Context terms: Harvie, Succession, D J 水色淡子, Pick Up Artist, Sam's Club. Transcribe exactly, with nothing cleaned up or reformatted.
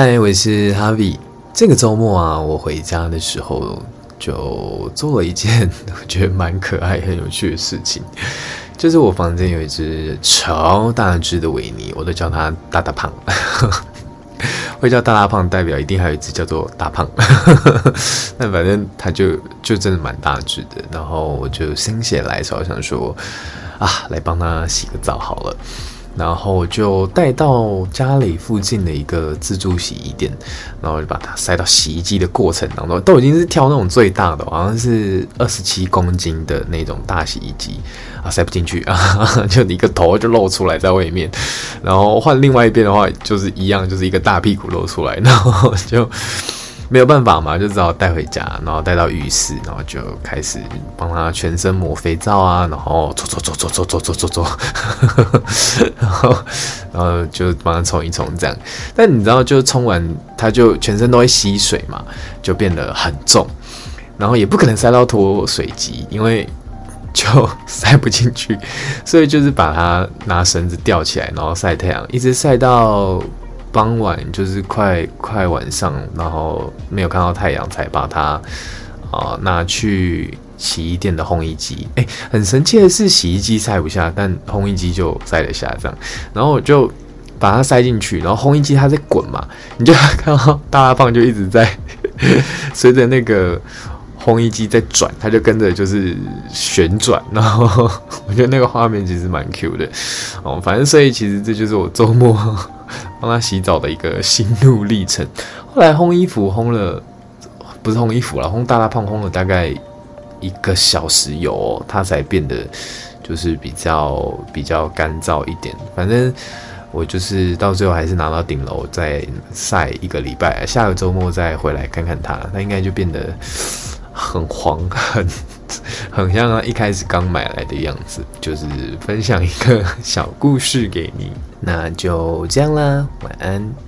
嗨，我是 Harvie。 这个周末啊，我回家的时候就做了一件我觉得蛮可爱很有趣的事情，就是我房间有一只超大只的维尼，我都叫它大大胖会叫大大胖代表一定还有一只叫做大胖那反正它就就真的蛮大只的，然后我就心血来潮想说啊，来帮它洗个澡好了，然后就带到家里附近的一个自助洗衣店，然后就把它塞到洗衣机的过程当中，都已经是挑那种最大的，好像是二十七公斤的那种大洗衣机啊，塞不进去啊，就一个头就露出来在外面，然后换另外一边的话就是一样，就是一个大屁股露出来，然后就没有办法嘛，就只好带回家，然后带到浴室，然后就开始帮他全身抹肥皂啊，然后搓搓搓搓搓搓搓搓，然后然后就帮他冲一冲这样。但你知道，就冲完他就全身都会吸水嘛，就变得很重，然后也不可能塞到脱水机，因为就塞不进去，所以就是把它拿绳子吊起来，然后晒太阳，一直晒到傍晚，就是快快晚上，然后没有看到太阳，才把它啊、呃、拿去洗衣店的烘衣机。哎、欸，很神奇的是，洗衣机塞不下，但烘衣机就塞得下，这样。然后我就把它塞进去，然后烘衣机它在滚嘛，你就看到大大胖就一直在随着那个烘衣机在转，它就跟着就是旋转，然后我觉得那个画面其实蛮 Q 的哦。反正所以其实这就是我周末帮他洗澡的一个心路历程。后来烘衣服烘了，不是烘衣服啦，烘大大胖烘了大概一个小时有、哦，它才变得就是比较比较干燥一点。反正我就是到最后还是拿到顶楼再晒一个礼拜，下个周末再回来看看它，它应该就变得很黄，很很像他一开始刚买来的样子。就是分享一个小故事给你，那就这样啦，晚安。